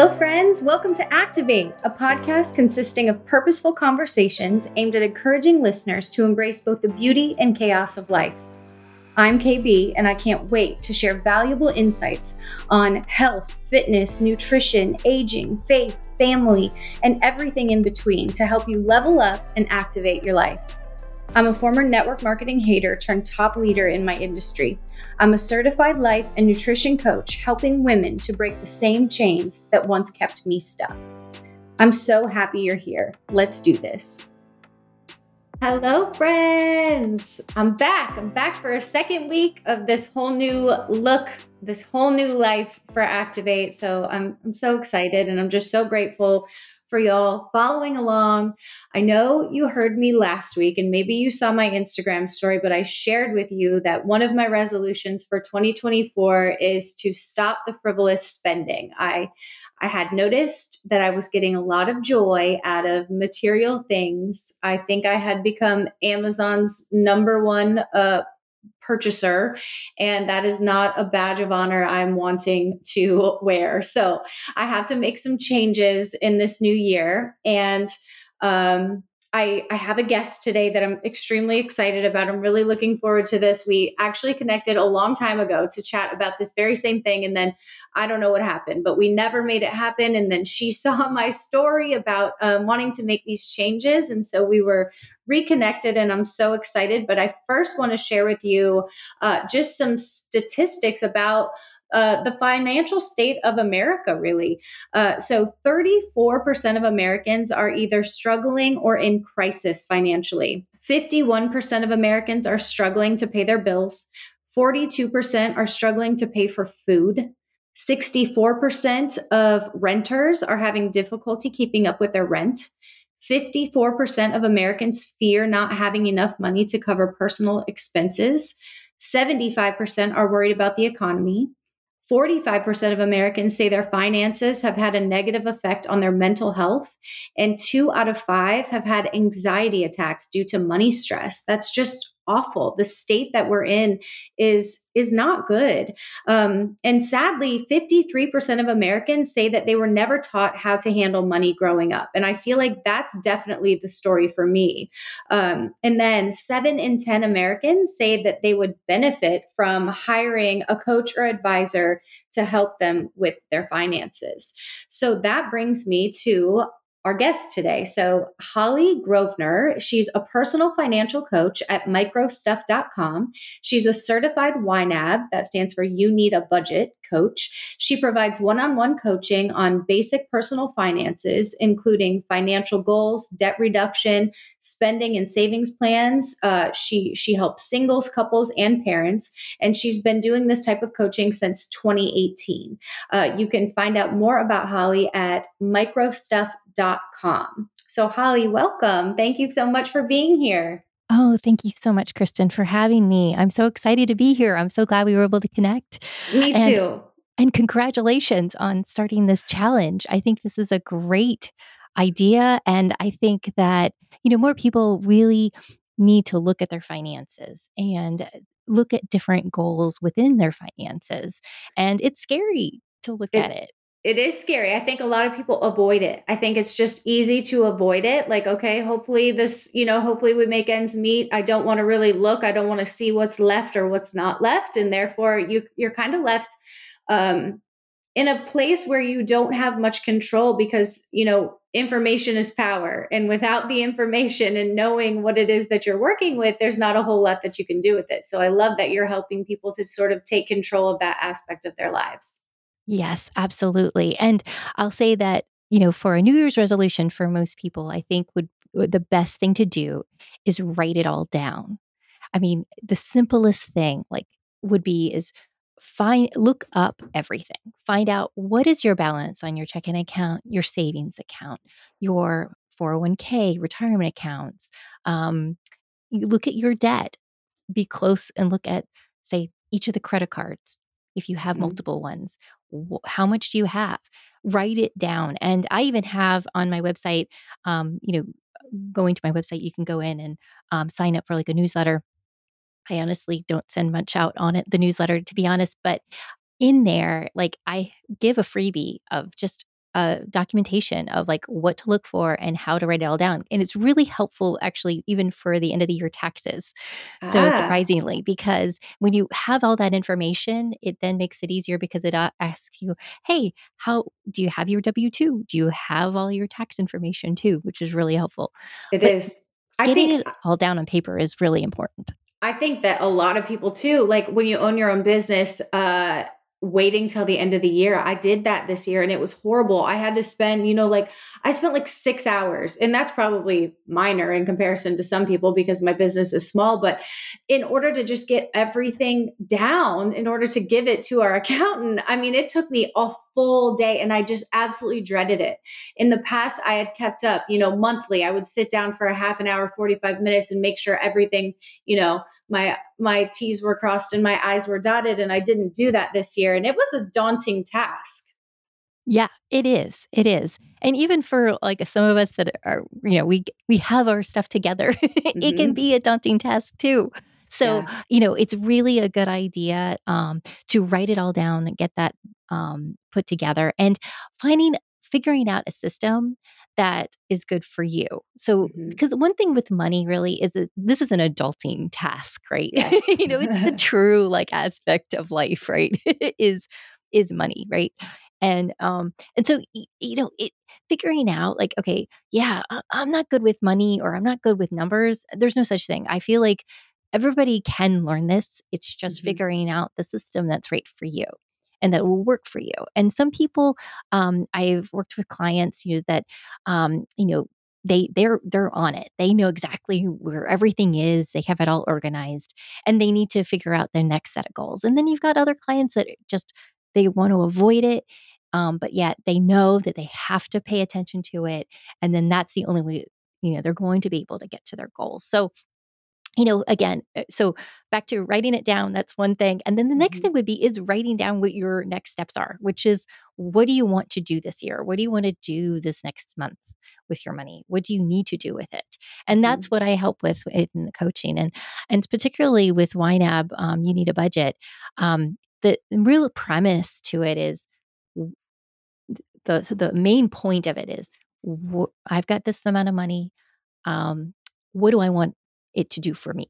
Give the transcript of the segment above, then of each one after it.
Hello, friends. Welcome to Activate, a podcast consisting of purposeful conversations aimed at encouraging listeners to embrace both the beauty and chaos of life. I'm KB, and I can't wait to share valuable insights on health, fitness, nutrition, aging, faith, family, and everything in between to help you level up and activate your life. I'm a former network marketing hater turned top leader in my industry. I'm a certified life and nutrition coach helping women to break the same chains that once kept me stuck. I'm so happy you're here. Let's do this. Hello, friends. I'm back for a second week of this whole new look, this whole new life for Activate. So I'm so excited, and I'm just so grateful for y'all following along. I know you heard me last week, and maybe you saw my Instagram story, but I shared with you that one of my resolutions for 2024 is to stop the frivolous spending. I had noticed that I was getting a lot of joy out of material things. I think I had become Amazon's #1 purchaser, and that is not a badge of honor I'm wanting to wear. So I have to make some changes in this new year. And I have a guest today that I'm extremely excited about. I'm really looking forward to this. We actually connected a long time ago to chat about this very same thing. And then I don't know what happened, but we never made it happen. And then she saw my story about wanting to make these changes. And so we were reconnected, and I'm so excited. But I first want to share with you just some statistics about the financial state of America, really. So 34% of Americans are either struggling or in crisis financially. 51% of Americans are struggling to pay their bills. 42% are struggling to pay for food. 64% of renters are having difficulty keeping up with their rent. 54% of Americans fear not having enough money to cover personal expenses. 75% are worried about the economy. 45% of Americans say their finances have had a negative effect on their mental health. And 2 out of 5 have had anxiety attacks due to money stress. That's just awful. The state that we're in is not good. And sadly, 53% of Americans say that they were never taught how to handle money growing up. And I feel like that's definitely the story for me. And then 7 in 10 Americans say that they would benefit from hiring a coach or advisor to help them with their finances. So that brings me to our guest today. So Holly Grosvenor, she's a personal financial coach at Microstuff.com. She's a certified YNAB, that stands for You Need a Budget, coach. She provides one-on-one coaching on basic personal finances, including financial goals, debt reduction, spending and savings plans. She helps singles, couples, and parents. And she's been doing this type of coaching since 2018. You can find out more about Holly at microstuff.com. So Holly, welcome. Thank you so much for being here. Oh, thank you so much, Kristen, for having me. I'm so excited to be here. I'm so glad we were able to connect. Me too. And congratulations on starting this challenge. I think this is a great idea. And I think that, you know, more people really need to look at their finances and look at different goals within their finances. And it's scary to look at it. It is scary. I think a lot of people avoid it. I think it's just easy to avoid it. Like, okay, hopefully this, you know, hopefully we make ends meet. I don't want to really look. I don't want to see what's left or what's not left. And therefore you're kind of left, in a place where you don't have much control because, you know, information is power, and without the information and knowing what it is that you're working with, there's not a whole lot that you can do with it. So I love that you're helping people to sort of take control of that aspect of their lives. Yes, absolutely. And I'll say that, you know, for a New Year's resolution for most people, I think would the best thing to do is write it all down. I mean, the simplest thing look up everything, find out what is your balance on your checking account, your savings account, your 401k, retirement accounts. You look at your debt, be close and look at, say, each of the credit cards. If you have multiple ones, how much do you have? Write it down. And I even have on my website, you know, going to my website, you can go in and sign up for like a newsletter. I honestly don't send much out on it, the newsletter, to be honest. But in there, like I give a freebie of just documentation of like what to look for and how to write it all down. And it's really helpful actually, even for the end of the year taxes. So surprisingly, because when you have all that information, it then makes it easier because it asks you, hey, how do you have your W-2? Do you have all your tax information too? Which is really helpful. It is. Getting it all down on paper is really important. I think that a lot of people too, like when you own your own business, waiting till the end of the year. I did that this year and it was horrible. I had to spend, I spent like 6 hours, and that's probably minor in comparison to some people because my business is small, but in order to just get everything down, in order to give it to our accountant, it took me a full day and I just absolutely dreaded it. In the past, I had kept up, monthly, I would sit down for a half an hour, 45 minutes and make sure everything, my T's were crossed and my I's were dotted, and I didn't do that this year. And it was a daunting task. Yeah, it is. It is. And even for like some of us that are, we have our stuff together, mm-hmm. It can be a daunting task too. So, it's really a good idea to write it all down and get that put together, and figuring out a system that is good for you. So, because one thing with money really is that this is an adulting task, right? Yes. It's the true aspect of life, right? is money, right? And so, figuring out I'm not good with money, or I'm not good with numbers. There's no such thing. I feel like everybody can learn this. It's just figuring out the system that's right for you and that will work for you. And some people, I've worked with clients, that, they're on it. They know exactly where everything is. They have it all organized, and they need to figure out their next set of goals. And then you've got other clients that just, they want to avoid it. But yet they know that they have to pay attention to it. And then that's the only way, they're going to be able to get to their goals. So, back to writing it down, that's one thing. And then the next thing would be is writing down what your next steps are, which is, what do you want to do this year? What do you want to do this next month with your money? What do you need to do with it? And that's what I help with in the coaching. And particularly with YNAB, You Need a Budget. The real premise to it is, the main point of it is, I've got this amount of money. What do I want it to do for me?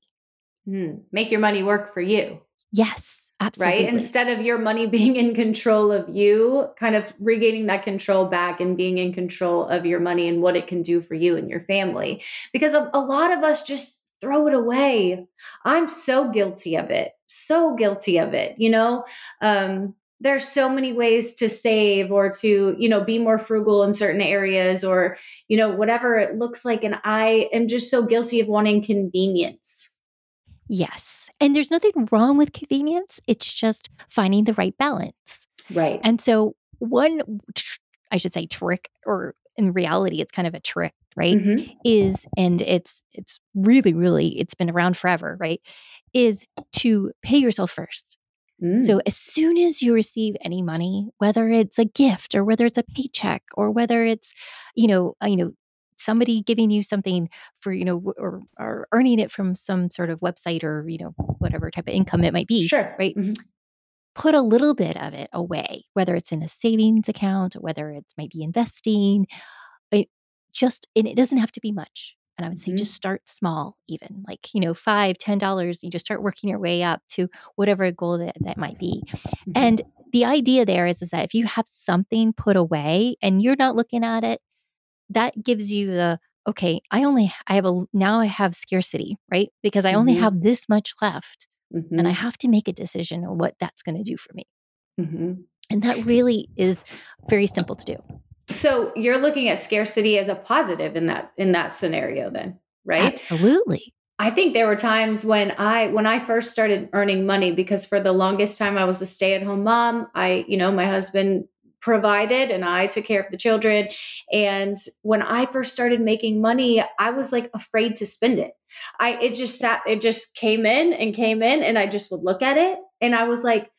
Make your money work for you. Yes, absolutely. Right? Instead of your money being in control of you, kind of regaining that control back and being in control of your money and what it can do for you and your family. Because a lot of us just throw it away. I'm so guilty of it. There's so many ways to save or to, be more frugal in certain areas, or, whatever it looks like. And I am just so guilty of wanting convenience. Yes. And there's nothing wrong with convenience. It's just finding the right balance. Right. And so trick, or in reality, it's kind of a trick, right? Mm-hmm. It's really, really, it's been around forever, right? Is to pay yourself first. So as soon as you receive any money, whether it's a gift or whether it's a paycheck or whether it's, somebody giving you something for, or earning it from some sort of website or, whatever type of income it might be, sure, right? Mm-hmm. Put a little bit of it away, whether it's in a savings account, or whether it's maybe investing, and it doesn't have to be much. And I would say just start small, even like, $5, $10, you just start working your way up to whatever goal that might be. Mm-hmm. And the idea there is that if you have something put away and you're not looking at it, that gives you now I have scarcity, right? Because I only have this much left and I have to make a decision on what that's going to do for me. Mm-hmm. And that really is very simple to do. So you're looking at scarcity as a positive in that scenario then, right? Absolutely. I think there were times when I first started earning money, because for the longest time I was a stay-at-home mom. My husband provided and I took care of the children. And when I first started making money, I was like afraid to spend it. It just came in and I just would look at it. And I was like,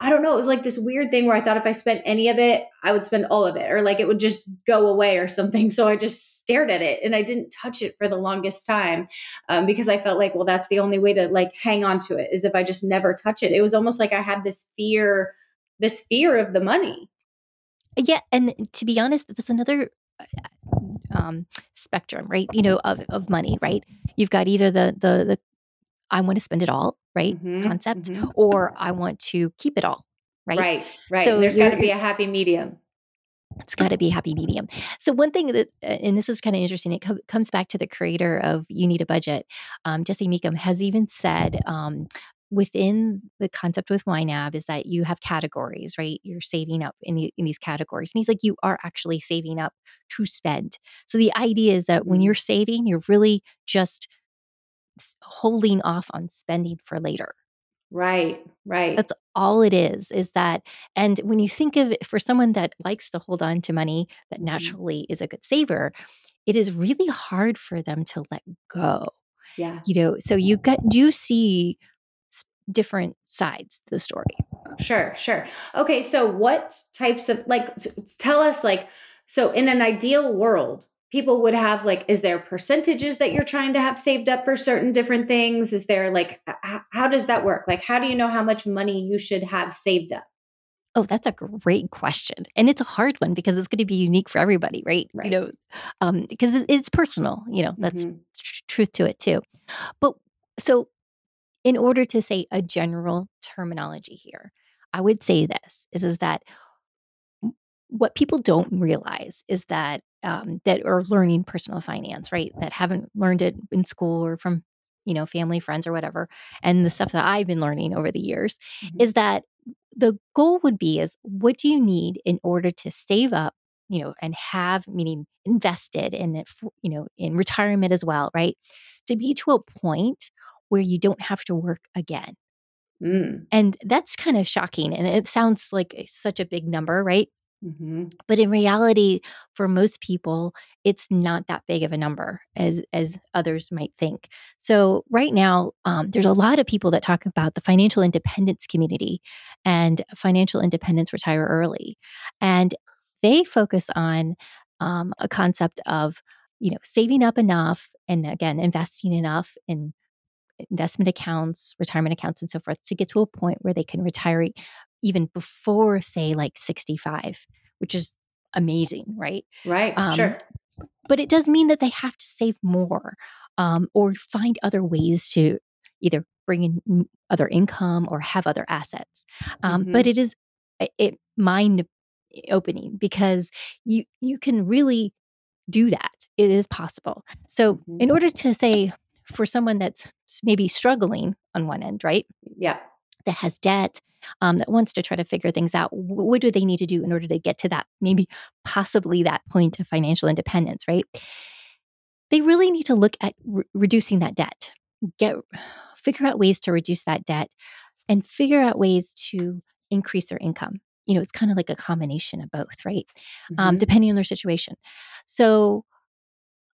I don't know. It was like this weird thing where I thought if I spent any of it, I would spend all of it, or like it would just go away or something. So I just stared at it and I didn't touch it for the longest time because I felt like, well, that's the only way to like hang on to it is if I just never touch it. It was almost like I had this fear of the money. Yeah. And to be honest, that's another spectrum, right? You know, of money, right? You've got either the I want to spend it all, right? Mm-hmm. Concept, mm-hmm. or I want to keep it all, right? Right, right. So there's got to be a happy medium. It's got to be a happy medium. So one thing that, and this is kind of interesting, it comes back to the creator of You Need a Budget. Jesse Mecham has even said, within the concept with YNAB is that you have categories, right? You're saving up in these categories. And he's like, you are actually saving up to spend. So the idea is that when you're saving, you're really just holding off on spending for later. Right, right. That's all it is that, and when you think of it, for someone that likes to hold on to money that naturally is a good saver, it is really hard for them to let go. Yeah. You know, so you do see different sides to the story. Sure, sure. Okay, so what types of, tell us, so in an ideal world, people would have is there percentages that you're trying to have saved up for certain different things? Is there how does that work? How do you know how much money you should have saved up? Oh, that's a great question. And it's a hard one because it's going to be unique for everybody, right? Right. You know, because it's personal, you know, that's truth to it too. But so in order to say a general terminology here, I would say this is that what people don't realize is that that are learning personal finance, right? That haven't learned it in school or from, family, friends or whatever. And the stuff that I've been learning over the years is that the goal would be is what do you need in order to save up, and have, meaning invested in it, in retirement as well, right? To be to a point where you don't have to work again. Mm. And that's kind of shocking. And it sounds like such a big number, right? Mm-hmm. But in reality, for most people, it's not that big of a number as others might think. So right now, there's a lot of people that talk about the financial independence community and financial independence retire early. And they focus on a concept of, saving up enough and again, investing enough in investment accounts, retirement accounts, and so forth to get to a point where they can retire even before, say, 65, which is amazing, right? Right, sure. But it does mean that they have to save more or find other ways to either bring in other income or have other assets. But it is mind-opening because you can really do that. It is possible. So in order to say for someone that's maybe struggling on one end, right? Yeah. That has debt, that wants to try to figure things out. What do they need to do in order to get to that, maybe possibly that point of financial independence, right? They really need to look at reducing that debt, figure out ways to reduce that debt and figure out ways to increase their income. It's kind of like a combination of both, right? Depending on their situation. So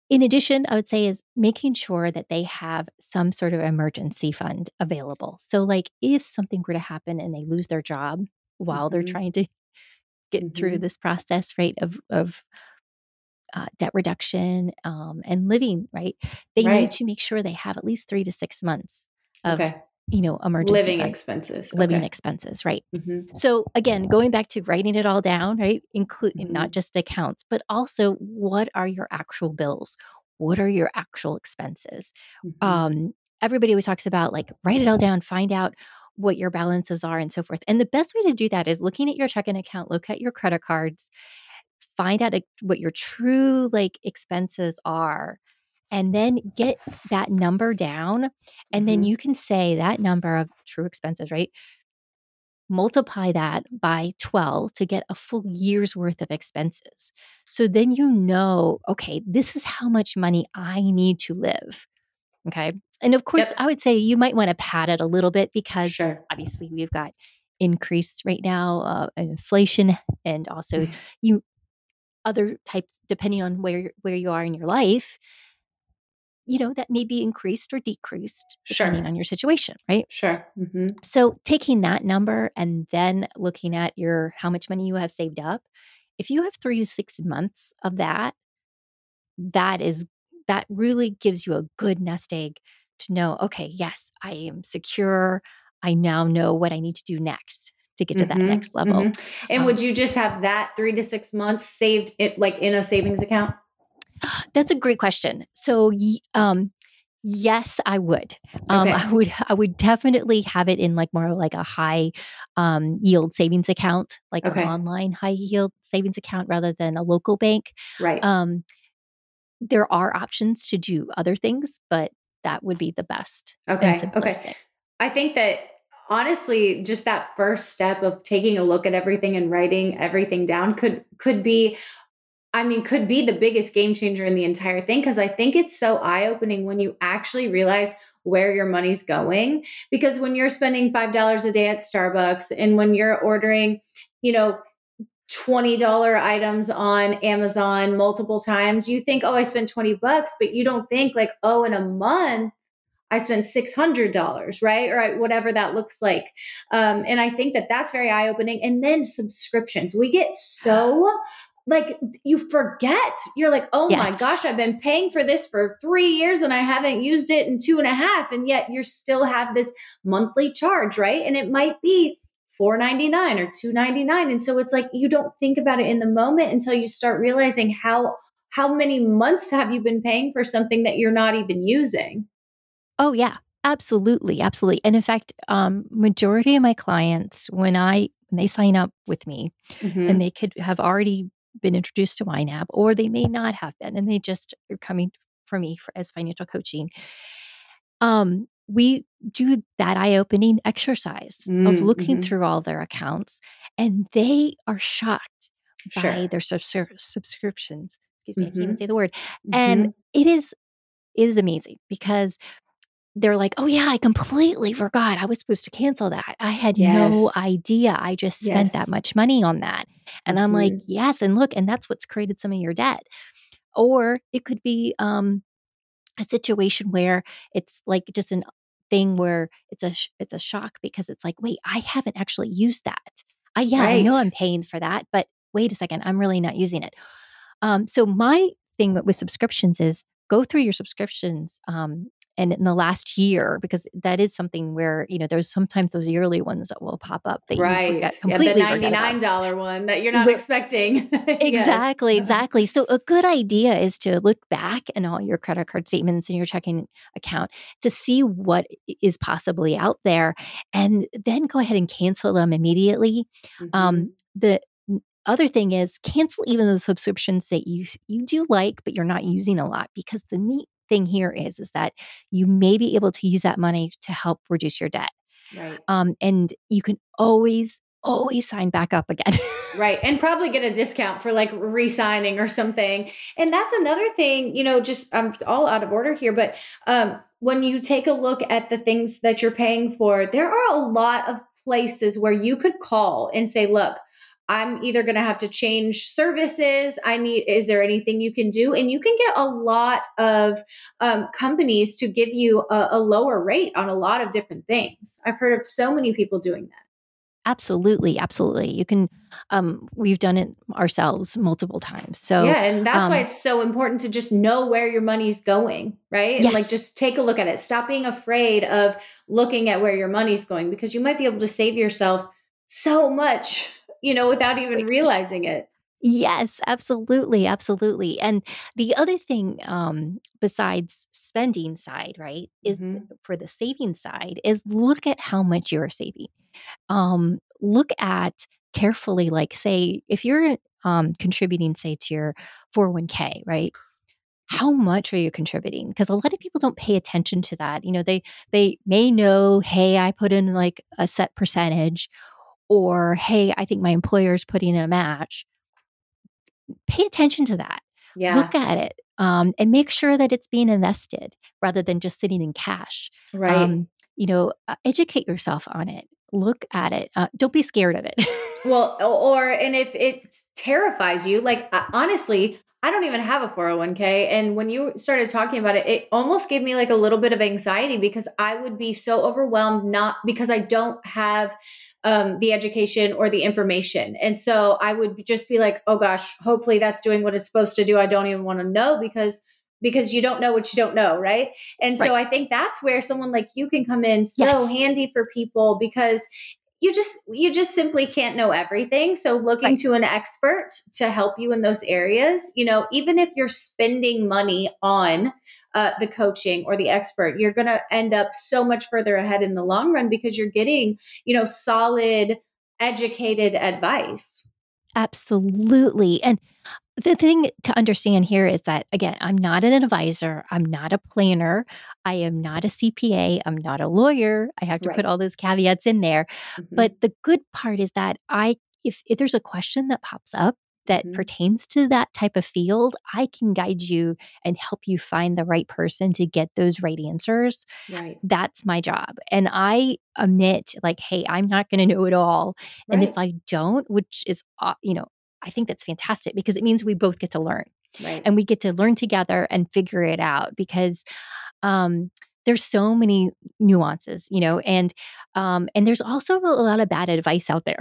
in addition, I would say is making sure that they have some sort of emergency fund available. So if something were to happen and they lose their job while they're trying to get through this process, right, of debt reduction and living, right, they need to make sure they have at least 3 to 6 months of, emergency living fund, expenses. Living expenses, right. So again, going back to writing it all down, right? Including not just accounts, but also what are your actual bills? What are your actual expenses? Everybody always talks about write it all down, find out what your balances are and so forth. And the best way to do that is looking at your checking account, look at your credit cards, find out what your true expenses are. And then get that number down. And then you can say that number of true expenses, right? Multiply that by 12 to get a full year's worth of expenses. So then okay, this is how much money I need to live. Okay. And of course, I would say you might want to pad it a little bit because obviously we've got increased right now inflation and also other types, depending on where you are in your life. That may be increased or decreased depending on your situation, right? Sure. So taking that number and then looking at how much money you have saved up, if you have 3 to 6 months of that, that really gives you a good nest egg to know, okay, yes, I am secure. I now know what I need to do next to get to that next level. And would you just have that 3 to 6 months saved it like in a savings account? That's a great question. So, yes, I would. Okay. I would definitely have it in like more like a high yield savings account, like an online high yield savings account rather than a local bank. Right. There are options to do other things, but that would be the best. Okay. I think that honestly, just that first step of taking a look at everything and writing everything down could be the biggest game changer in the entire thing. Cause I think it's so eye-opening when you actually realize where your money's going, because when you're spending $5 a day at Starbucks and when you're ordering, $20 items on Amazon multiple times, you think, oh, I spent $20, but you don't think like, oh, in a month, I spent $600, right? Or whatever that looks like. And I think that that's very eye-opening. And then subscriptions, we get so like you forget, you're like, oh my gosh, I've been paying for this for 3 years and I haven't used it in 2.5. And yet you still have this monthly charge, right? And it might be $4.99 or $2.99. And so it's like, you don't think about it in the moment until you start realizing how many months have you been paying for something that you're not even using? Oh yeah, absolutely. Absolutely. And in fact, majority of my clients, when they sign up with me and they could have already been introduced to YNAB, or they may not have been, and they just are coming for me as financial coaching. We do that eye-opening exercise of looking through all their accounts, and they are shocked by their subscriptions. Excuse me, I can't even say the word. And it is amazing because they're like, oh yeah, I completely forgot. I was supposed to cancel that. I had no idea. I just spent that much money on that. And I'm like, yes. And look, and that's what's created some of your debt. Or it could be a situation where it's like just a thing where it's a shock because it's like, wait, I haven't actually used that. I know I'm paying for that, but wait a second, I'm really not using it. So my thing with subscriptions is go through your subscriptions and in the last year, because that is something where, there's sometimes those yearly ones that will pop up that you forget completely. Yeah, the $99 one that you're not expecting. Exactly. So a good idea is to look back in all your credit card statements and your checking account to see what is possibly out there, and then go ahead and cancel them immediately. The other thing is cancel even those subscriptions that you do like, but you're not using a lot, because the neat thing here is that you may be able to use that money to help reduce your debt. Right. And you can always sign back up again. Right. And probably get a discount for like re-signing or something. And that's another thing, just I'm all out of order here, but when you take a look at the things that you're paying for, there are a lot of places where you could call and say, look, I'm either going to have to change services. Is there anything you can do? And you can get a lot of companies to give you a lower rate on a lot of different things. I've heard of so many people doing that. Absolutely. Absolutely. You can, we've done it ourselves multiple times. So yeah. And that's why it's so important to just know where your money's going, right? Yes. Like just take a look at it. Stop being afraid of looking at where your money's going, because you might be able to save yourself so much without even realizing it. Yes, absolutely. Absolutely. And the other thing, besides spending side, right, is for the saving side is look at how much you're saving. Look at carefully, like say, if you're contributing, say, to your 401k, right? How much are you contributing? Because a lot of people don't pay attention to that. They may know, hey, I put in like a set percentage, or, hey, I think my employer's putting in a match. Pay attention to that. Yeah. Look at it and make sure that it's being invested rather than just sitting in cash. Right. Educate yourself on it. Look at it. Don't be scared of it. Well, and if it terrifies you, like honestly, I don't even have a 401k. And when you started talking about it, it almost gave me like a little bit of anxiety, because I would be so overwhelmed, not because I don't have the education or the information. And so I would just be like, oh gosh, hopefully that's doing what it's supposed to do. I don't even want to know, because you don't know what you don't know. Right. And so I think that's where someone like you can come in so handy for people, because you just simply can't know everything. So looking to an expert to help you in those areas, you know, even if you're spending money on the coaching or the expert, you're going to end up so much further ahead in the long run because you're getting, you know, solid, educated advice. Absolutely. And the thing to understand here is that, again, I'm not an advisor. I'm not a planner. I am not a CPA. I'm not a lawyer. I have to put all those caveats in there. Mm-hmm. But the good part is that if there's a question that pops up that pertains to that type of field, I can guide you and help you find the right person to get those right answers. Right. That's my job. And I admit, like, hey, I'm not going to know it all. Right. And if I don't, which is, you know, I think that's fantastic because it means we both get to learn and we get to learn together and figure it out because there's so many nuances, you know, and there's also a lot of bad advice out there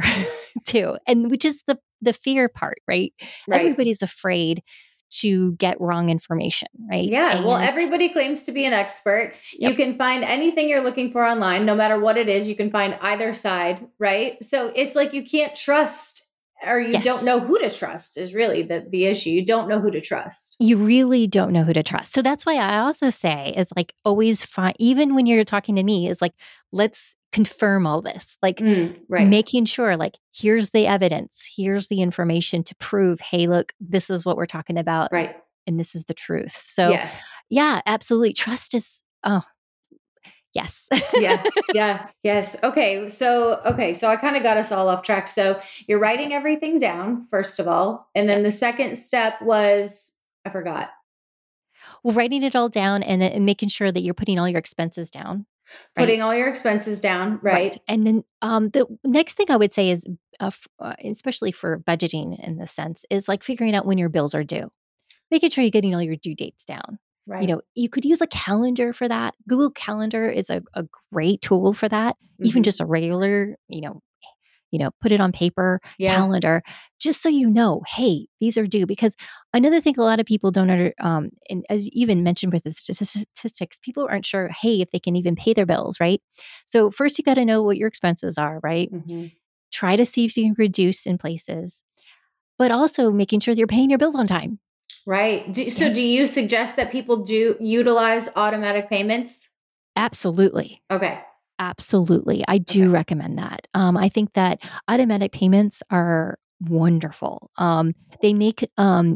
too. And which is the fear part, right? Everybody's afraid to get wrong information, right? Yeah. And well, everybody claims to be an expert. Yep. You can find anything you're looking for online, no matter what it is, you can find either side, right? So it's like, you can't trust or you don't know who to trust is really the issue. You don't know who to trust. You really don't know who to trust. So that's why I also say is like always find, even when you're talking to me is like, let's confirm all this, like making sure like, here's the evidence, here's the information to prove, hey, look, this is what we're talking about. Right. And this is the truth. So yeah, absolutely. Trust is, yes. Yes. Okay. So I kind of got us all off track. So you're writing everything down, first of all. And then the second step was, I forgot. Well, writing it all down and making sure that you're putting all your expenses down. Putting all your expenses down. Right. And then the next thing I would say is, especially for budgeting in the sense, is like figuring out when your bills are due, making sure you're getting all your due dates down. Right. You know, you could use a calendar for that. Google Calendar is a great tool for that. Mm-hmm. Even just a regular, you know, put it on paper calendar, just so you know, hey, these are due. Because another thing a lot of people don't, and as you even mentioned with the statistics, people aren't sure, hey, if they can even pay their bills, right? So first you got to know what your expenses are, right? Mm-hmm. Try to see if you can reduce in places, but also making sure that you're paying your bills on time. Right. So do you suggest that people do utilize automatic payments? Absolutely. Okay. Absolutely. I do recommend that. I think that automatic payments are wonderful. They make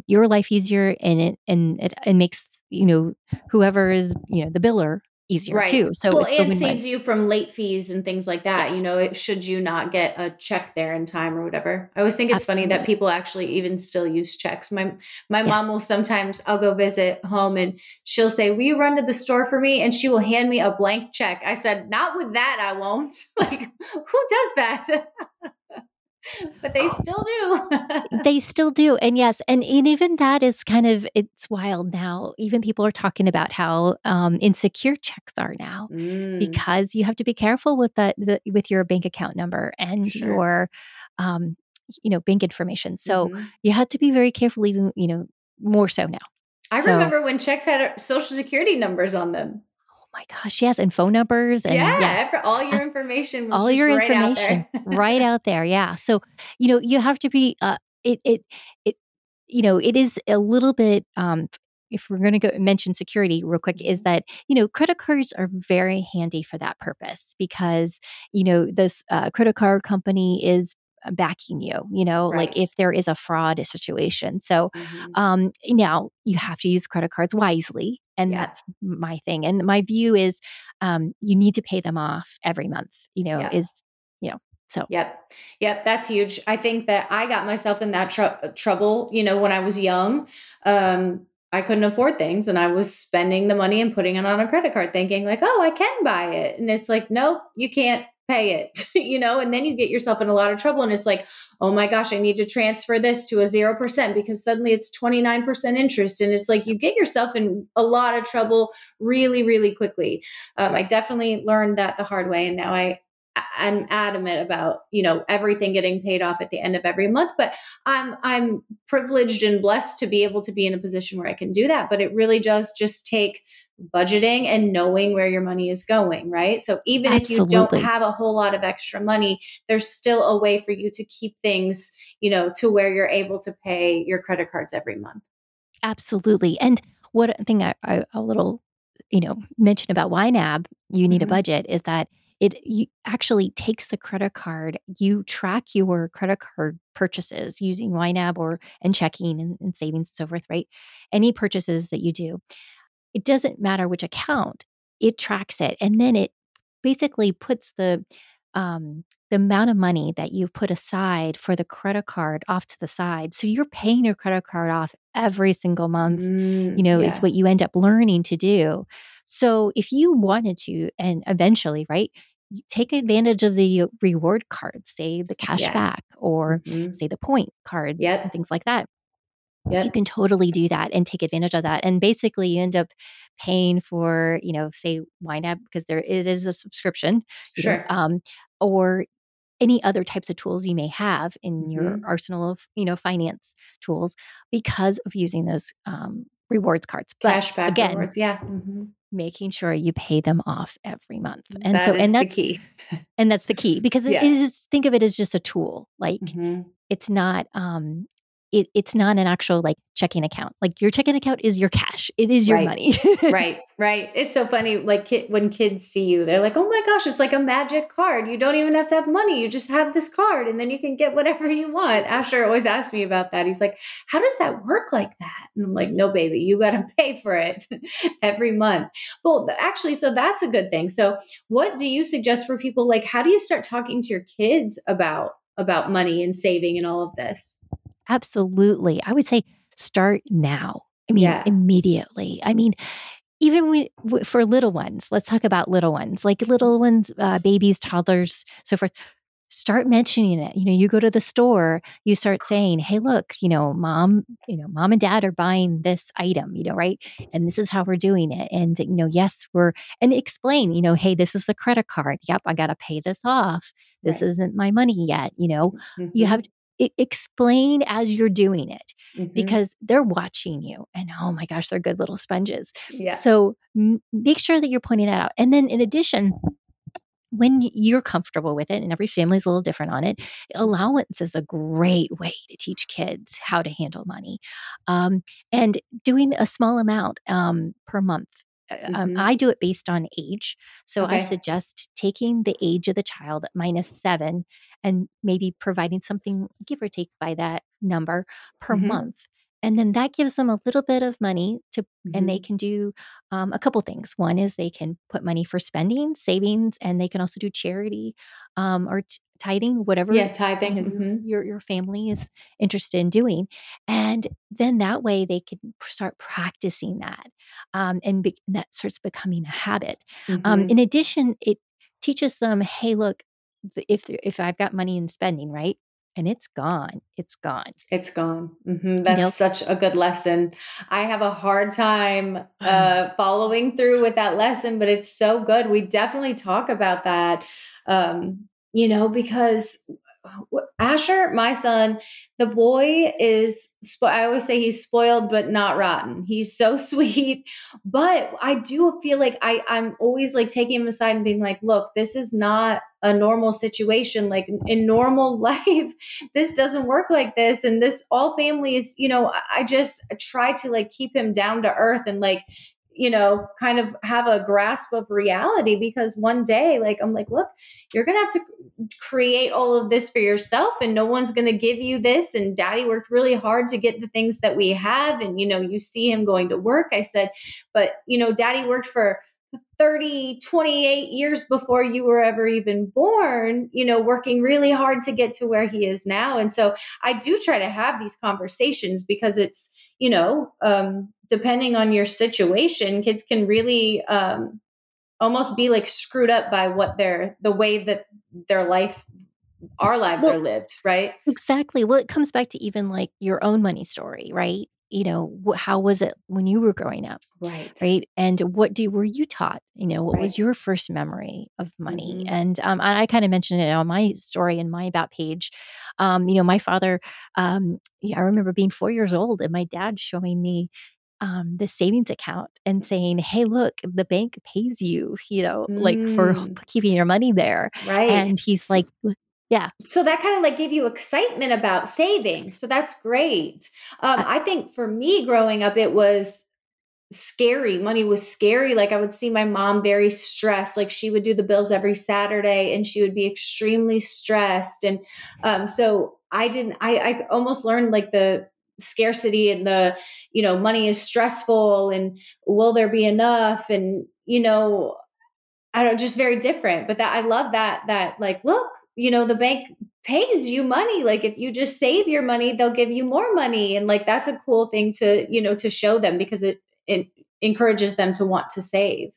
your life easier and it makes, you know, whoever is, you know, the biller easier too. So well, it saves you from late fees and things like that. Yes. You know, it, should you not get a check there in time or whatever. I always think it's funny that people actually even still use checks. My mom will sometimes, I'll go visit home and she'll say, will you run to the store for me? And she will hand me a blank check. I said, not with that, I won't. Like, who does that? But they still do. They still do. And yes. And even that is kind of, it's wild now. Even people are talking about how insecure checks are now because you have to be careful with with your bank account number and your, you know, bank information. So you have to be very careful even, you know, more so now. I remember when checks had social security numbers on them. Oh my gosh, yes. And phone numbers. And all your information. Was all your information out there. Right out there. Yeah. So, you know, you have to be, you know, it is a little bit, if we're going to go mention security real quick, is that, you know, credit cards are very handy for that purpose because, you know, this credit card company is backing you, you know, like if there is a fraud situation. So now you have to use credit cards wisely. And that's my thing. And my view is you need to pay them off every month, you know, is, you know, so. Yep. That's huge. I think that I got myself in that trouble, you know, when I was young. I couldn't afford things and I was spending the money and putting it on a credit card thinking like, oh, I can buy it. And it's like, nope, you can't pay it, you know, and then you get yourself in a lot of trouble. And it's like, oh my gosh, I need to transfer this to a 0% because suddenly it's 29% interest. And it's like, you get yourself in a lot of trouble really, really quickly. I definitely learned that the hard way. And now I I'm adamant about, you know, everything getting paid off at the end of every month, but I'm privileged and blessed to be able to be in a position where I can do that. But it really does just take budgeting and knowing where your money is going, right? So even Absolutely. If you don't have a whole lot of extra money, there's still a way for you to keep things, you know, to where you're able to pay your credit cards every month. Absolutely. And one thing I a little, you know, mention about YNAB, you need mm-hmm. a budget, is that it actually takes the credit card. You track your credit card purchases using YNAB and checking and savings and so forth, right? Any purchases that you do, it doesn't matter which account, it tracks it. And then it basically puts the amount of money that you've put aside for the credit card off to the side. So you're paying your credit card off every single month, is what you end up learning to do. So if you wanted to, and eventually, right, take advantage of the reward cards, say the cash back or say the point cards and things like that. Yep. You can totally do that and take advantage of that. And basically you end up paying for, you know, say YNAB, because it is a subscription, sure, or any other types of tools you may have in your arsenal of, you know, finance tools because of using those rewards cards. But cashback again, rewards, making sure you pay them off every month. And that's the key. And that's the key, because it is, think of it as just a tool. Like it's not, it's not an actual like checking account. Like your checking account is your cash. It is your money. Right. It's so funny. Like when kids see you, they're like, oh my gosh, it's like a magic card. You don't even have to have money. You just have this card and then you can get whatever you want. Asher always asks me about that. He's like, how does that work like that? And I'm like, no, baby, you got to pay for it every month. Well, actually, so that's a good thing. So what do you suggest for people? Like, how do you start talking to your kids about money and saving and all of this? Absolutely. I would say start now. I mean, immediately. I mean, even for little ones, let's talk about little ones, like little ones, babies, toddlers, so forth. Start mentioning it. You know, you go to the store, you start saying, hey, look, mom and dad are buying this item, you know, right? And this is how we're doing it. And, you know, yes, and explain, you know, hey, this is the credit card. Yep. I got to pay this off. This isn't my money yet. You know, you have explain as you're doing it, because they're watching you and oh my gosh, they're good little sponges. Yeah. So make sure that you're pointing that out. And then in addition, when you're comfortable with it, and every family's a little different on it, allowance is a great way to teach kids how to handle money. And doing a small amount per month. I do it based on age. So I suggest taking the age of the child at -7 and maybe providing something, give or take by that number per month. And then that gives them a little bit of money to, and they can do a couple things. One is they can put money for spending, savings, and they can also do charity or tithing, whatever tithing. Your family is interested in doing. And then that way they can start practicing that. And that starts becoming a habit. In addition, it teaches them, hey, look, if I've got money in spending, right? And it's gone. That's such a good lesson. I have a hard time following through with that lesson, but it's so good. We definitely talk about that, because Asher, my son, the boy is, I always say he's spoiled, but not rotten. He's so sweet, but I do feel like I'm always like taking him aside and being like, look, this is not a normal situation. Like in normal life, this doesn't work like this. And this all families, you know, I just try to like keep him down to earth and like, you know, kind of have a grasp of reality, because one day, like, I'm like, look, you're going to have to create all of this for yourself and no one's going to give you this. And daddy worked really hard to get the things that we have. And, you know, you see him going to work. I said, but, you know, daddy worked for 30, 28 years before you were ever even born, you know, working really hard to get to where he is now. And so I do try to have these conversations because it's, you know, depending on your situation, kids can really almost be like screwed up by the way that our lives are lived, right? Exactly. Well, it comes back to even like your own money story, right? you know, how was it when you were growing up? Right. Right. And what were you taught? You know, what was your first memory of money? Mm-hmm. And I kind of mentioned it on my story in my About page. You know, my father, I remember being 4 years old and my dad showing me the savings account and saying, "Hey, look, the bank pays you, you know, like for keeping your money there." Right. And he's like, yeah. So that kind of like gave you excitement about saving. So that's great. I think for me growing up, it was scary. Money was scary. Like I would see my mom very stressed. Like she would do the bills every Saturday and she would be extremely stressed. And so I almost learned like the scarcity and the, you know, money is stressful and will there be enough? And, you know, I don't, just very different, but that I love that like, look, you know, the bank pays you money. Like if you just save your money, they'll give you more money. And like, that's a cool thing to, you know, to show them because it encourages them to want to save.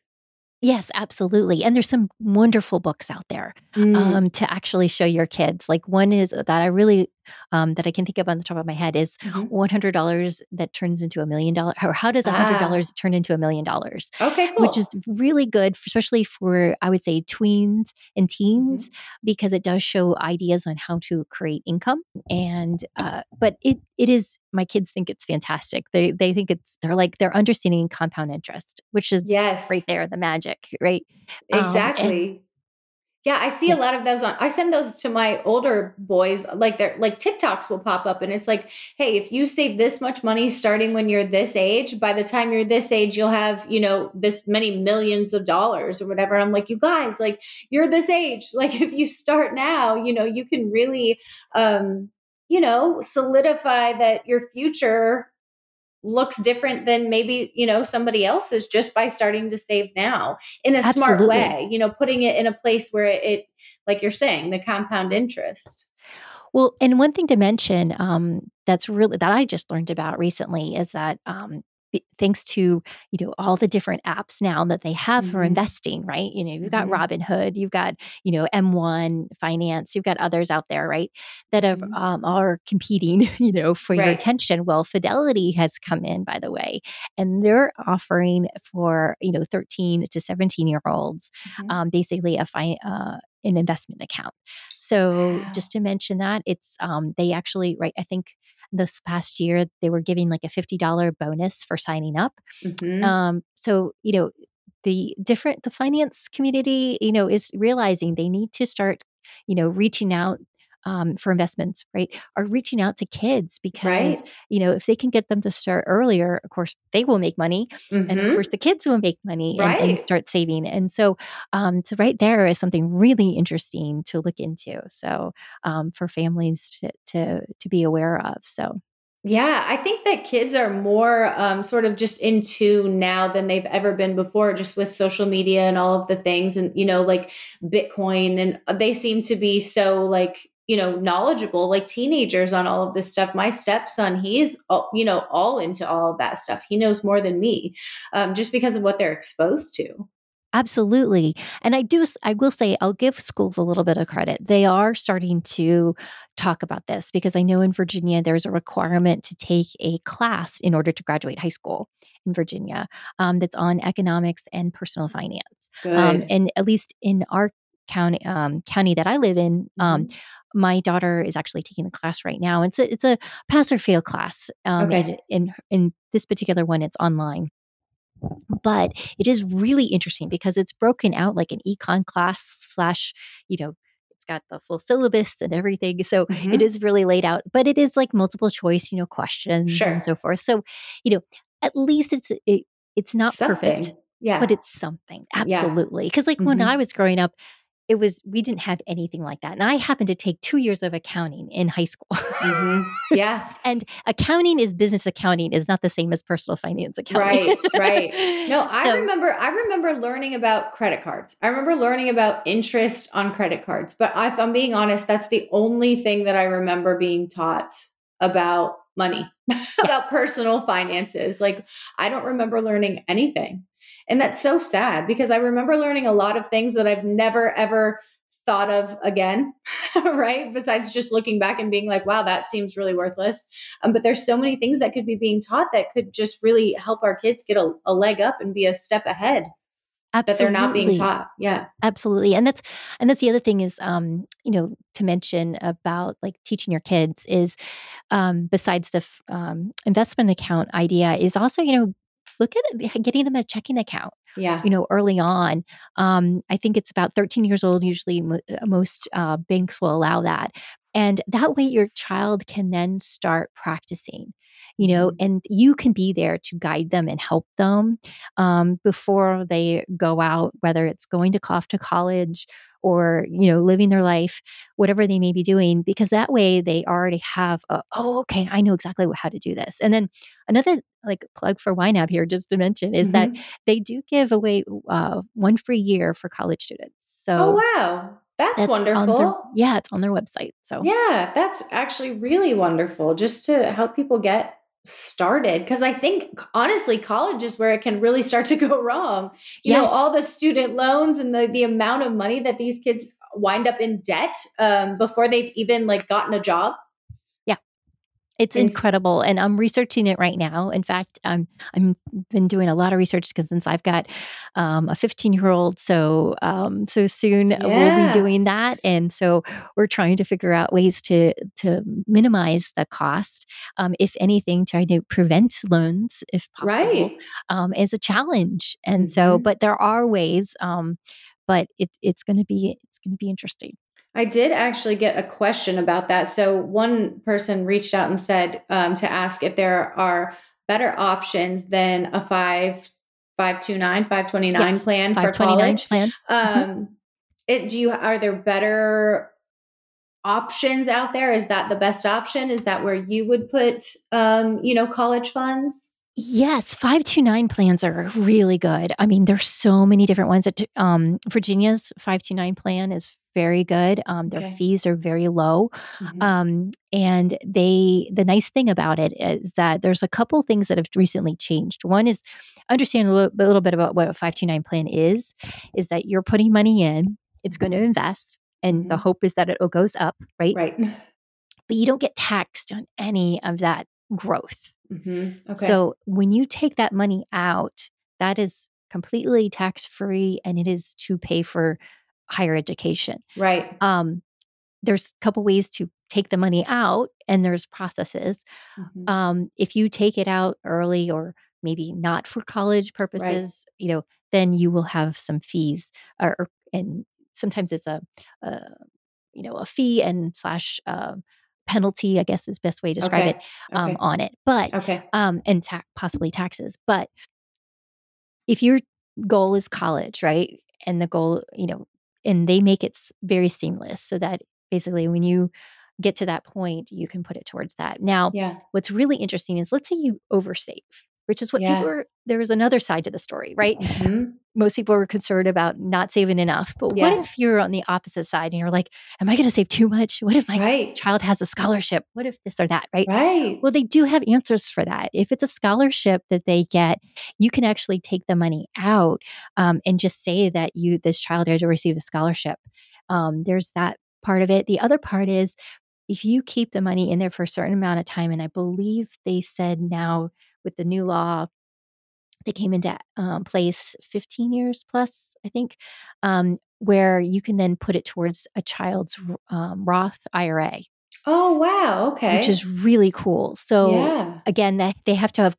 Yes, absolutely. And there's some wonderful books out there to actually show your kids. Like one is that I really, that I can think of on the top of my head is $100 that turns into $1 million, or how does $100 turn into $1 million? Okay, cool. Which is really good, especially for, I would say, tweens and teens, because it does show ideas on how to create income. And, but it is, my kids think it's fantastic. They think they're understanding compound interest, which is right there, the magic, right? Exactly. Yeah, I see a lot of those I send those to my older boys, like they're like TikToks will pop up and it's like, hey, if you save this much money starting when you're this age, by the time you're this age, you'll have, you know, this many millions of dollars or whatever. And I'm like, you guys, like you're this age. Like if you start now, you know, you can really, you know, solidify that your future looks different than maybe, you know, somebody else's just by starting to save now in a smart way, you know, putting it in a place where it, like you're saying, the compound interest. Well, and one thing to mention that I just learned about recently is that thanks to, you know, all the different apps now that they have for investing, right? You know, you've got Robinhood, you've got, you know, M1 Finance, you've got others out there, right? That have are competing, you know, for your attention. Well, Fidelity has come in, by the way, and they're offering for, you know, 13 to 17-year-olds, basically an investment account. So just to mention that it's, they actually, I think this past year, they were giving like a $50 bonus for signing up. So, you know, the finance community, you know, is realizing they need to start, you know, reaching out for investments, right? Or reaching out to kids because, you know, if they can get them to start earlier, of course, they will make money. And of course, the kids will make money and start saving. And so right there is something really interesting to look into. So for families to be aware of. So. Yeah, I think that kids are more sort of just in tune now than they've ever been before, just with social media and all of the things and, you know, like Bitcoin, and they seem to be so like, you know, knowledgeable, like teenagers on all of this stuff. My stepson, he's, you know, all into all of that stuff. He knows more than me just because of what they're exposed to. Absolutely. And I will say, I'll give schools a little bit of credit. They are starting to talk about this because I know in Virginia, there's a requirement to take a class in order to graduate high school in Virginia that's on economics and personal finance. And at least in our county that I live in, my daughter is actually taking the class right now. And so it's a pass or fail class. And in this particular one, it's online. But it is really interesting because it's broken out like an econ class / you know, it's got the full syllabus and everything. So it is really laid out, but it is like multiple choice, you know, questions and so forth. So, you know, at least it's not something. Perfect, but it's something. Absolutely. Because like when I was growing up, we didn't have anything like that. And I happened to take 2 years of accounting in high school. And accounting is business accounting is not the same as personal finance accounting. No, I remember learning about credit cards. I remember learning about interest on credit cards. But if I'm being honest, that's the only thing that I remember being taught about money, about personal finances. Like I don't remember learning anything. And that's so sad because I remember learning a lot of things that I've never, ever thought of again, right? Besides just looking back and being like, wow, that seems really worthless. But there's so many things that could be being taught that could just really help our kids get a leg up and be a step ahead. Absolutely. That they're not being taught. Yeah, absolutely. And that's the other thing is, to mention about like teaching your kids is, besides the investment account idea is also, look at getting them a checking account. Yeah. Early on, I think it's about 13 years old. Usually most banks will allow that. And that way your child can then start practicing, and you can be there to guide them and help them before they go out, whether it's going off to college or, living their life, whatever they may be doing, because that way they already have, I know exactly how to do this. And then another like plug for YNAB here, just to mention, is that they do give away one free year for college students. So, oh, wow. That's wonderful. It's on their website. So yeah, that's actually really wonderful just to help people get started. Cause I think honestly, college is where it can really start to go wrong. You know, all the student loans and the amount of money that these kids wind up in debt before they've even like gotten a job. It's incredible. And I'm researching it right now. In fact, I'm been doing a lot of research because since I've got a 15-year-old, so soon we'll be doing that. And so we're trying to figure out ways to minimize the cost. If anything, trying to prevent loans if possible is a challenge. And so, but there are ways, but it's going to be interesting. I did actually get a question about that. So one person reached out and said to ask if there are better options than a 529 plan for college. Plan. Are there better options out there? Is that the best option? Is that where you would put college funds? Yes, 529 plans are really good. I mean, there's so many different ones. That Virginia's 529 plan is very good. Their fees are very low. And the nice thing about it is that there's a couple things that have recently changed. One is understand a little bit about what a 529 plan is that you're putting money in, it's going to invest, and the hope is that it goes up, right? Right. But you don't get taxed on any of that growth. Okay. So when you take that money out, that is completely tax-free and it is to pay for higher education. Right. There's a couple ways to take the money out and there's processes. If you take it out early or maybe not for college purposes, then you will have some fees and sometimes it's a fee and slash penalty, I guess is the best way to describe it on it. But, and possibly taxes. But if your goal is college, right? And the goal, and they make it very seamless so that basically when you get to that point, you can put it towards that. Now, what's really interesting is let's say you oversave, which is what people are, there is another side to the story, right? Most people are concerned about not saving enough, but what if you're on the opposite side and you're like, am I going to save too much? What if my child has a scholarship? What if this or that, right? Well, they do have answers for that. If it's a scholarship that they get, you can actually take the money out and just say that this child had to receive a scholarship. There's that part of it. The other part is if you keep the money in there for a certain amount of time, and I believe they said now with the new law, they came into place 15 years plus, I think, where you can then put it towards a child's Roth IRA. Oh, wow. Okay. Which is really cool. So again, that they have to have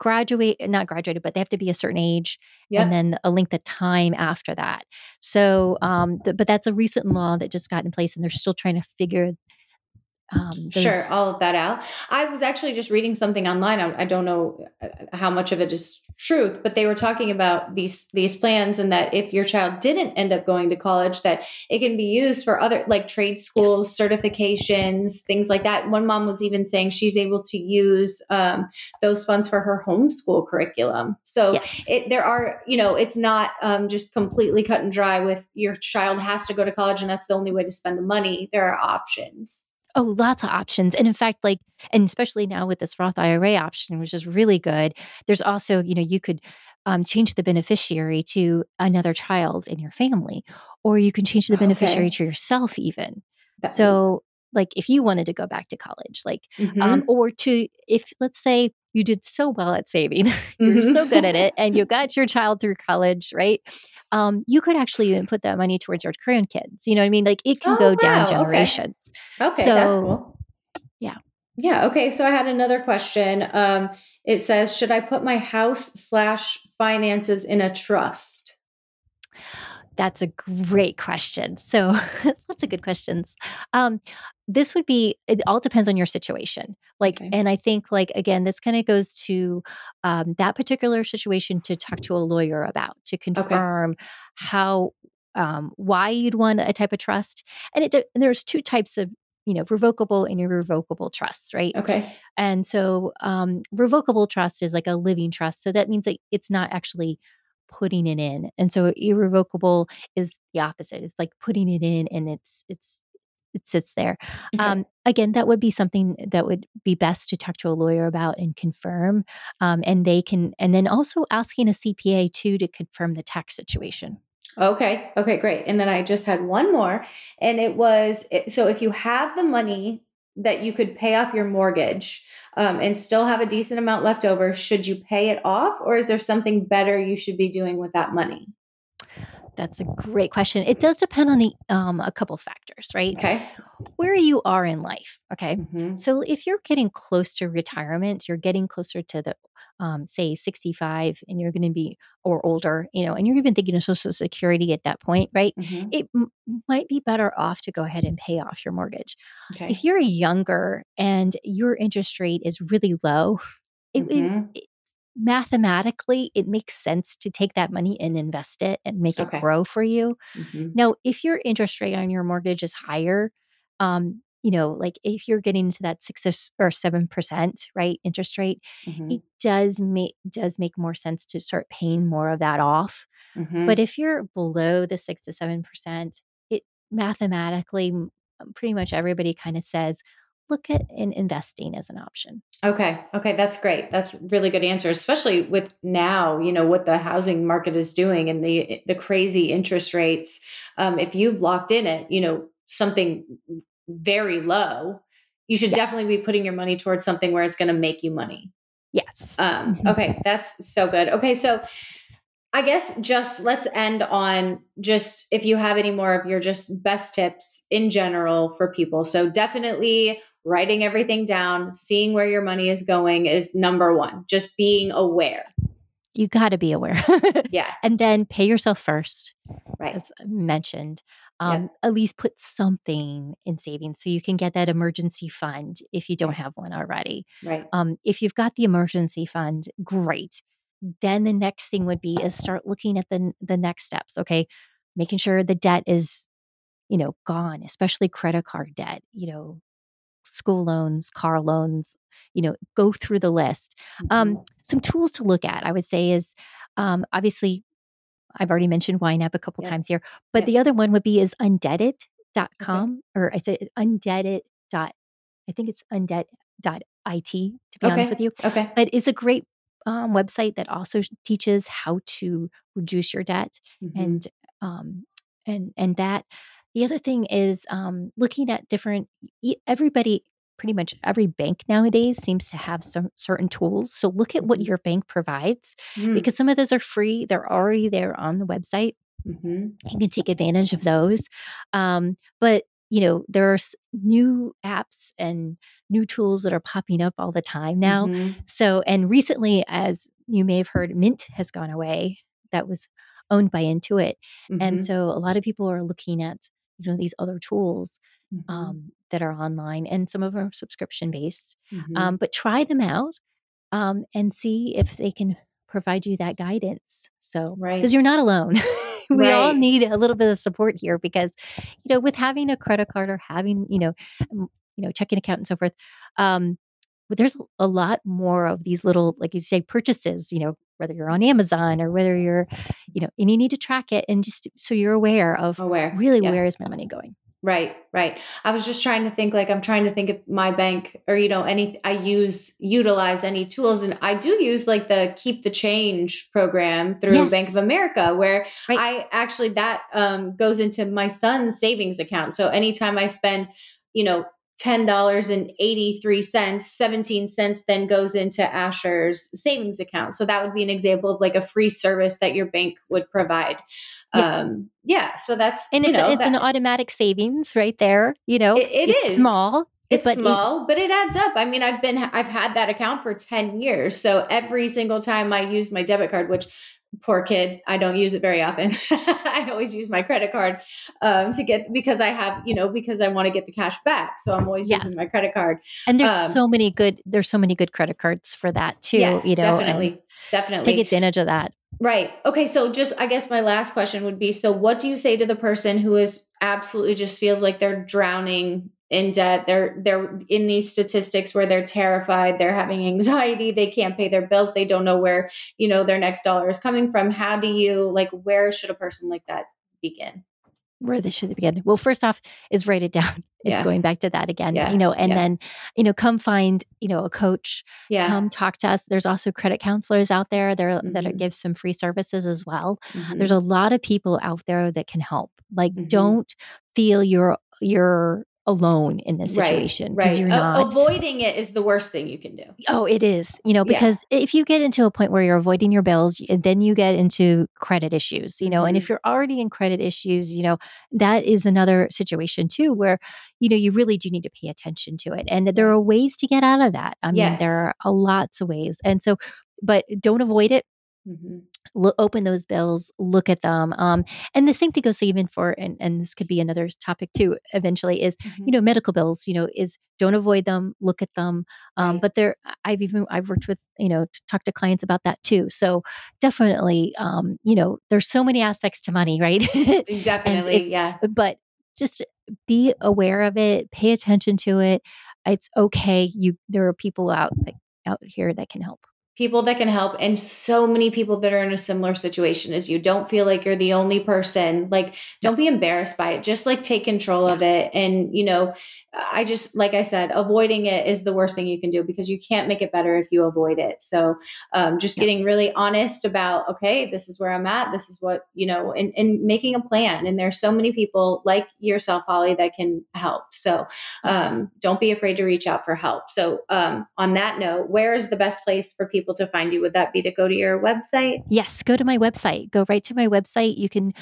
not graduated, but they have to be a certain age and then a length of time after that. So, but that's a recent law that just got in place and they're still trying to figure all of that out. I was actually just reading something online. I don't know how much of it is truth, but they were talking about these plans and that if your child didn't end up going to college, that it can be used for other like trade schools, certifications, things like that. One mom was even saying she's able to use those funds for her homeschool curriculum. So there are, it's not just completely cut and dry with your child has to go to college and that's the only way to spend the money. There are options. Oh, lots of options. And in fact, and especially now with this Roth IRA option, which is really good, there's also, you could change the beneficiary to another child in your family, or you can change the beneficiary to yourself even. That so like if you wanted to go back to college, like, or to, if let's say you did so well at saving, you're so good at it and you got your child through college, right? You could actually even put that money towards your grandkids. You know what I mean? Like it can go down generations. Okay, so, that's cool. Yeah. Okay. So I had another question. It says, should I put my house/finances in a trust? That's a great question. So lots of good questions. This would be, it all depends on your situation. Like, and I think like, again, this kind of goes to that particular situation to talk to a lawyer about, to confirm how, why you'd want a type of trust. And and there's two types of, you know, revocable and irrevocable trusts, right? Okay. And so revocable trust is like a living trust. So that means that it's not actually putting it in. And so irrevocable is the opposite. It's like putting it in and it sits there. Okay. Again, that would be something that would be best to talk to a lawyer about and confirm. And they can, and then also asking a CPA too, to confirm the tax situation. Okay. Okay, great. And then I just had one more, and it was, so if you have the money that you could pay off your mortgage, and still have a decent amount left over, should you pay it off, or is there something better you should be doing with that money? That's a great question. It does depend on the a couple factors, right? Okay. Where you are in life. Okay. Mm-hmm. So if you're getting close to retirement, you're getting closer to the, say 65 and you're going to be, or older, you know, and you're even thinking of Social Security at that point, right? Mm-hmm. It might be better off to go ahead and pay off your mortgage. Okay. If you're younger and your interest rate is really low, mathematically, it makes sense to take that money and invest it and make it grow for you. Mm-hmm. Now, if your interest rate on your mortgage is higher, you know, like if you're getting into that 6 or 7%, right, interest rate, it does make more sense to start paying more of that off. Mm-hmm. But if you're below the 6 to 7%, it mathematically, pretty much everybody kind of says, look at investing as an option. Okay. Okay. That's great. That's really good answer, especially with now, you know, what the housing market is doing and the crazy interest rates. If you've locked in at, you know, something very low, you should definitely be putting your money towards something where it's going to make you money. Yes. Okay. That's so good. Okay. So I guess just let's end on just if you have any more of your just best tips in general for people. So definitely writing everything down, seeing where your money is going is number one, just being aware. You got to be aware. And then pay yourself first. Right. As I mentioned, at least put something in savings so you can get that emergency fund if you don't have one already. Right. If you've got the emergency fund, great. Then the next thing would be is start looking at the next steps. Okay. Making sure the debt is, you know, gone, especially credit card debt, you know, school loans, car loans, you know, go through the list. Some tools to look at, I would say is, obviously I've already mentioned YNAB a couple times here, but the other one would be is undebt.it.com or I say undebt.it, to be honest with you. Okay. But it's a great website that also teaches how to reduce your debt. And that the other thing is looking at different, everybody, pretty much every bank nowadays seems to have some certain tools. So look at what your bank provides because some of those are free. They're already there on the website. You can take advantage of those. But you know, there's new apps and new tools that are popping up all the time now. So, and recently, as you may have heard, Mint has gone away. That was owned by Intuit. And so a lot of people are looking at, you know, these other tools that are online, and some of them are subscription-based. But try them out and see if they can provide you that guidance. So, because you're not alone. We all need a little bit of support here because, you know, with having a credit card or having, you know, checking account and so forth, but there's a lot more of these little, like you say, purchases, you know, whether you're on Amazon or whether you're, you know, and you need to track it and just so you're aware of really where is my money going. Right. I was just trying to think, like, I'm trying to think of my bank or, you know, utilize any tools. And I do use like the Keep the Change program through Bank of America, where I actually, that goes into my son's savings account. So anytime I spend, you know, $10.83, 17 cents then goes into Asher's savings account. So that would be an example of like a free service that your bank would provide. So that's, and it's an automatic savings right there. You know, it's small. But it adds up. I mean, I've had that account for 10 years. So every single time I use my debit card, which poor kid, I don't use it very often. I always use my credit card because I want to get the cash back. So I'm always using my credit card. And there's so many good credit cards for that too. Yes, definitely. Take advantage of that. Right. Okay. So just, I guess my last question would be, so what do you say to the person who is absolutely just feels like they're drowning in debt? They're in these statistics where they're terrified, they're having anxiety, they can't pay their bills. They don't know where, you know, their next dollar is coming from. How do you, like, where should a person like that begin? Well, first off is write it down. It's going back to that again, then, come find, a coach, come talk to us. There's also credit counselors out there mm-hmm. that give some free services as well. Mm-hmm. There's a lot of people out there that can help. Like, mm-hmm. don't feel you're alone in this situation. Right. You're not. Avoiding it is the worst thing you can do. Oh, it is, because if you get into a point where you're avoiding your bills, then you get into credit issues, mm-hmm. and if you're already in credit issues, that is another situation too, where, you really do need to pay attention to it. And there are ways to get out of that. I mean, there are lots of ways. And so, but don't avoid it. Mm-hmm. Open those bills, look at them. And the same thing goes even for, and this could be another topic too, eventually is, mm-hmm. Medical bills, don't avoid them, look at them. But I've worked with, talked to clients about that too. So definitely, there's so many aspects to money, right? Definitely. But just be aware of it, pay attention to it. It's okay. There are people out here that can help. People that can help, and so many people that are in a similar situation as you. Don't feel like you're the only person. Like, don't be embarrassed by it. Just like take control of it. And, I just, like I said, avoiding it is the worst thing you can do, because you can't make it better if you avoid it. So just getting really honest about, okay, this is where I'm at. This is what, and making a plan. And there's so many people like yourself, Holly, that can help. So don't be afraid to reach out for help. So on that note, where is the best place for people to find you? Would that be to go to your website? Yes. Go to my website. Go right to my website. You can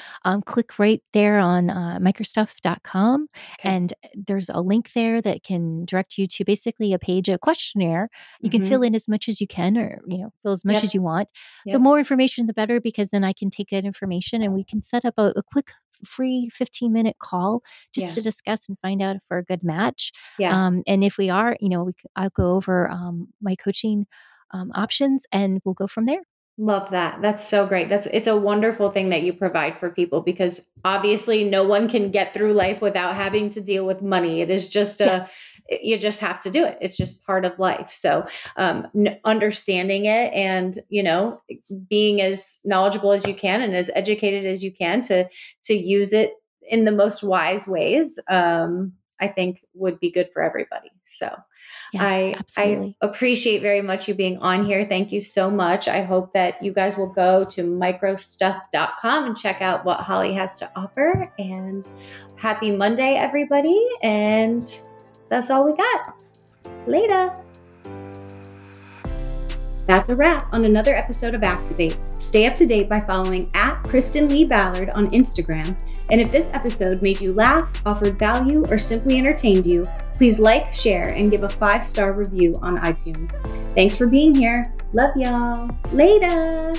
click right there on Microstuff.com. Okay. And there's a link there that can direct you to basically a questionnaire. You mm-hmm. can fill in as much as you can, or, fill as much as you want. Yep. The more information, the better, because then I can take that information and we can set up a quick free 15-minute call just to discuss and find out if we're a good match. Yeah. And if we are, I'll go over my coaching options, and we'll go from there. Love that. That's so great. It's a wonderful thing that you provide for people, because obviously no one can get through life without having to deal with money. It is just you just have to do it. It's just part of life. So, understanding it and, being as knowledgeable as you can and as educated as you can to use it in the most wise ways, I think would be good for everybody. So yes, I appreciate very much you being on here. Thank you so much. I hope that you guys will go to microstuff.com and check out what Holly has to offer. And happy Monday, everybody. And that's all we got. Later. That's a wrap on another episode of Activate. Stay up to date by following @KristenLeeBallard on Instagram. And if this episode made you laugh, offered value, or simply entertained you, please like, share, and give a 5-star review on iTunes. Thanks for being here. Love y'all. Later.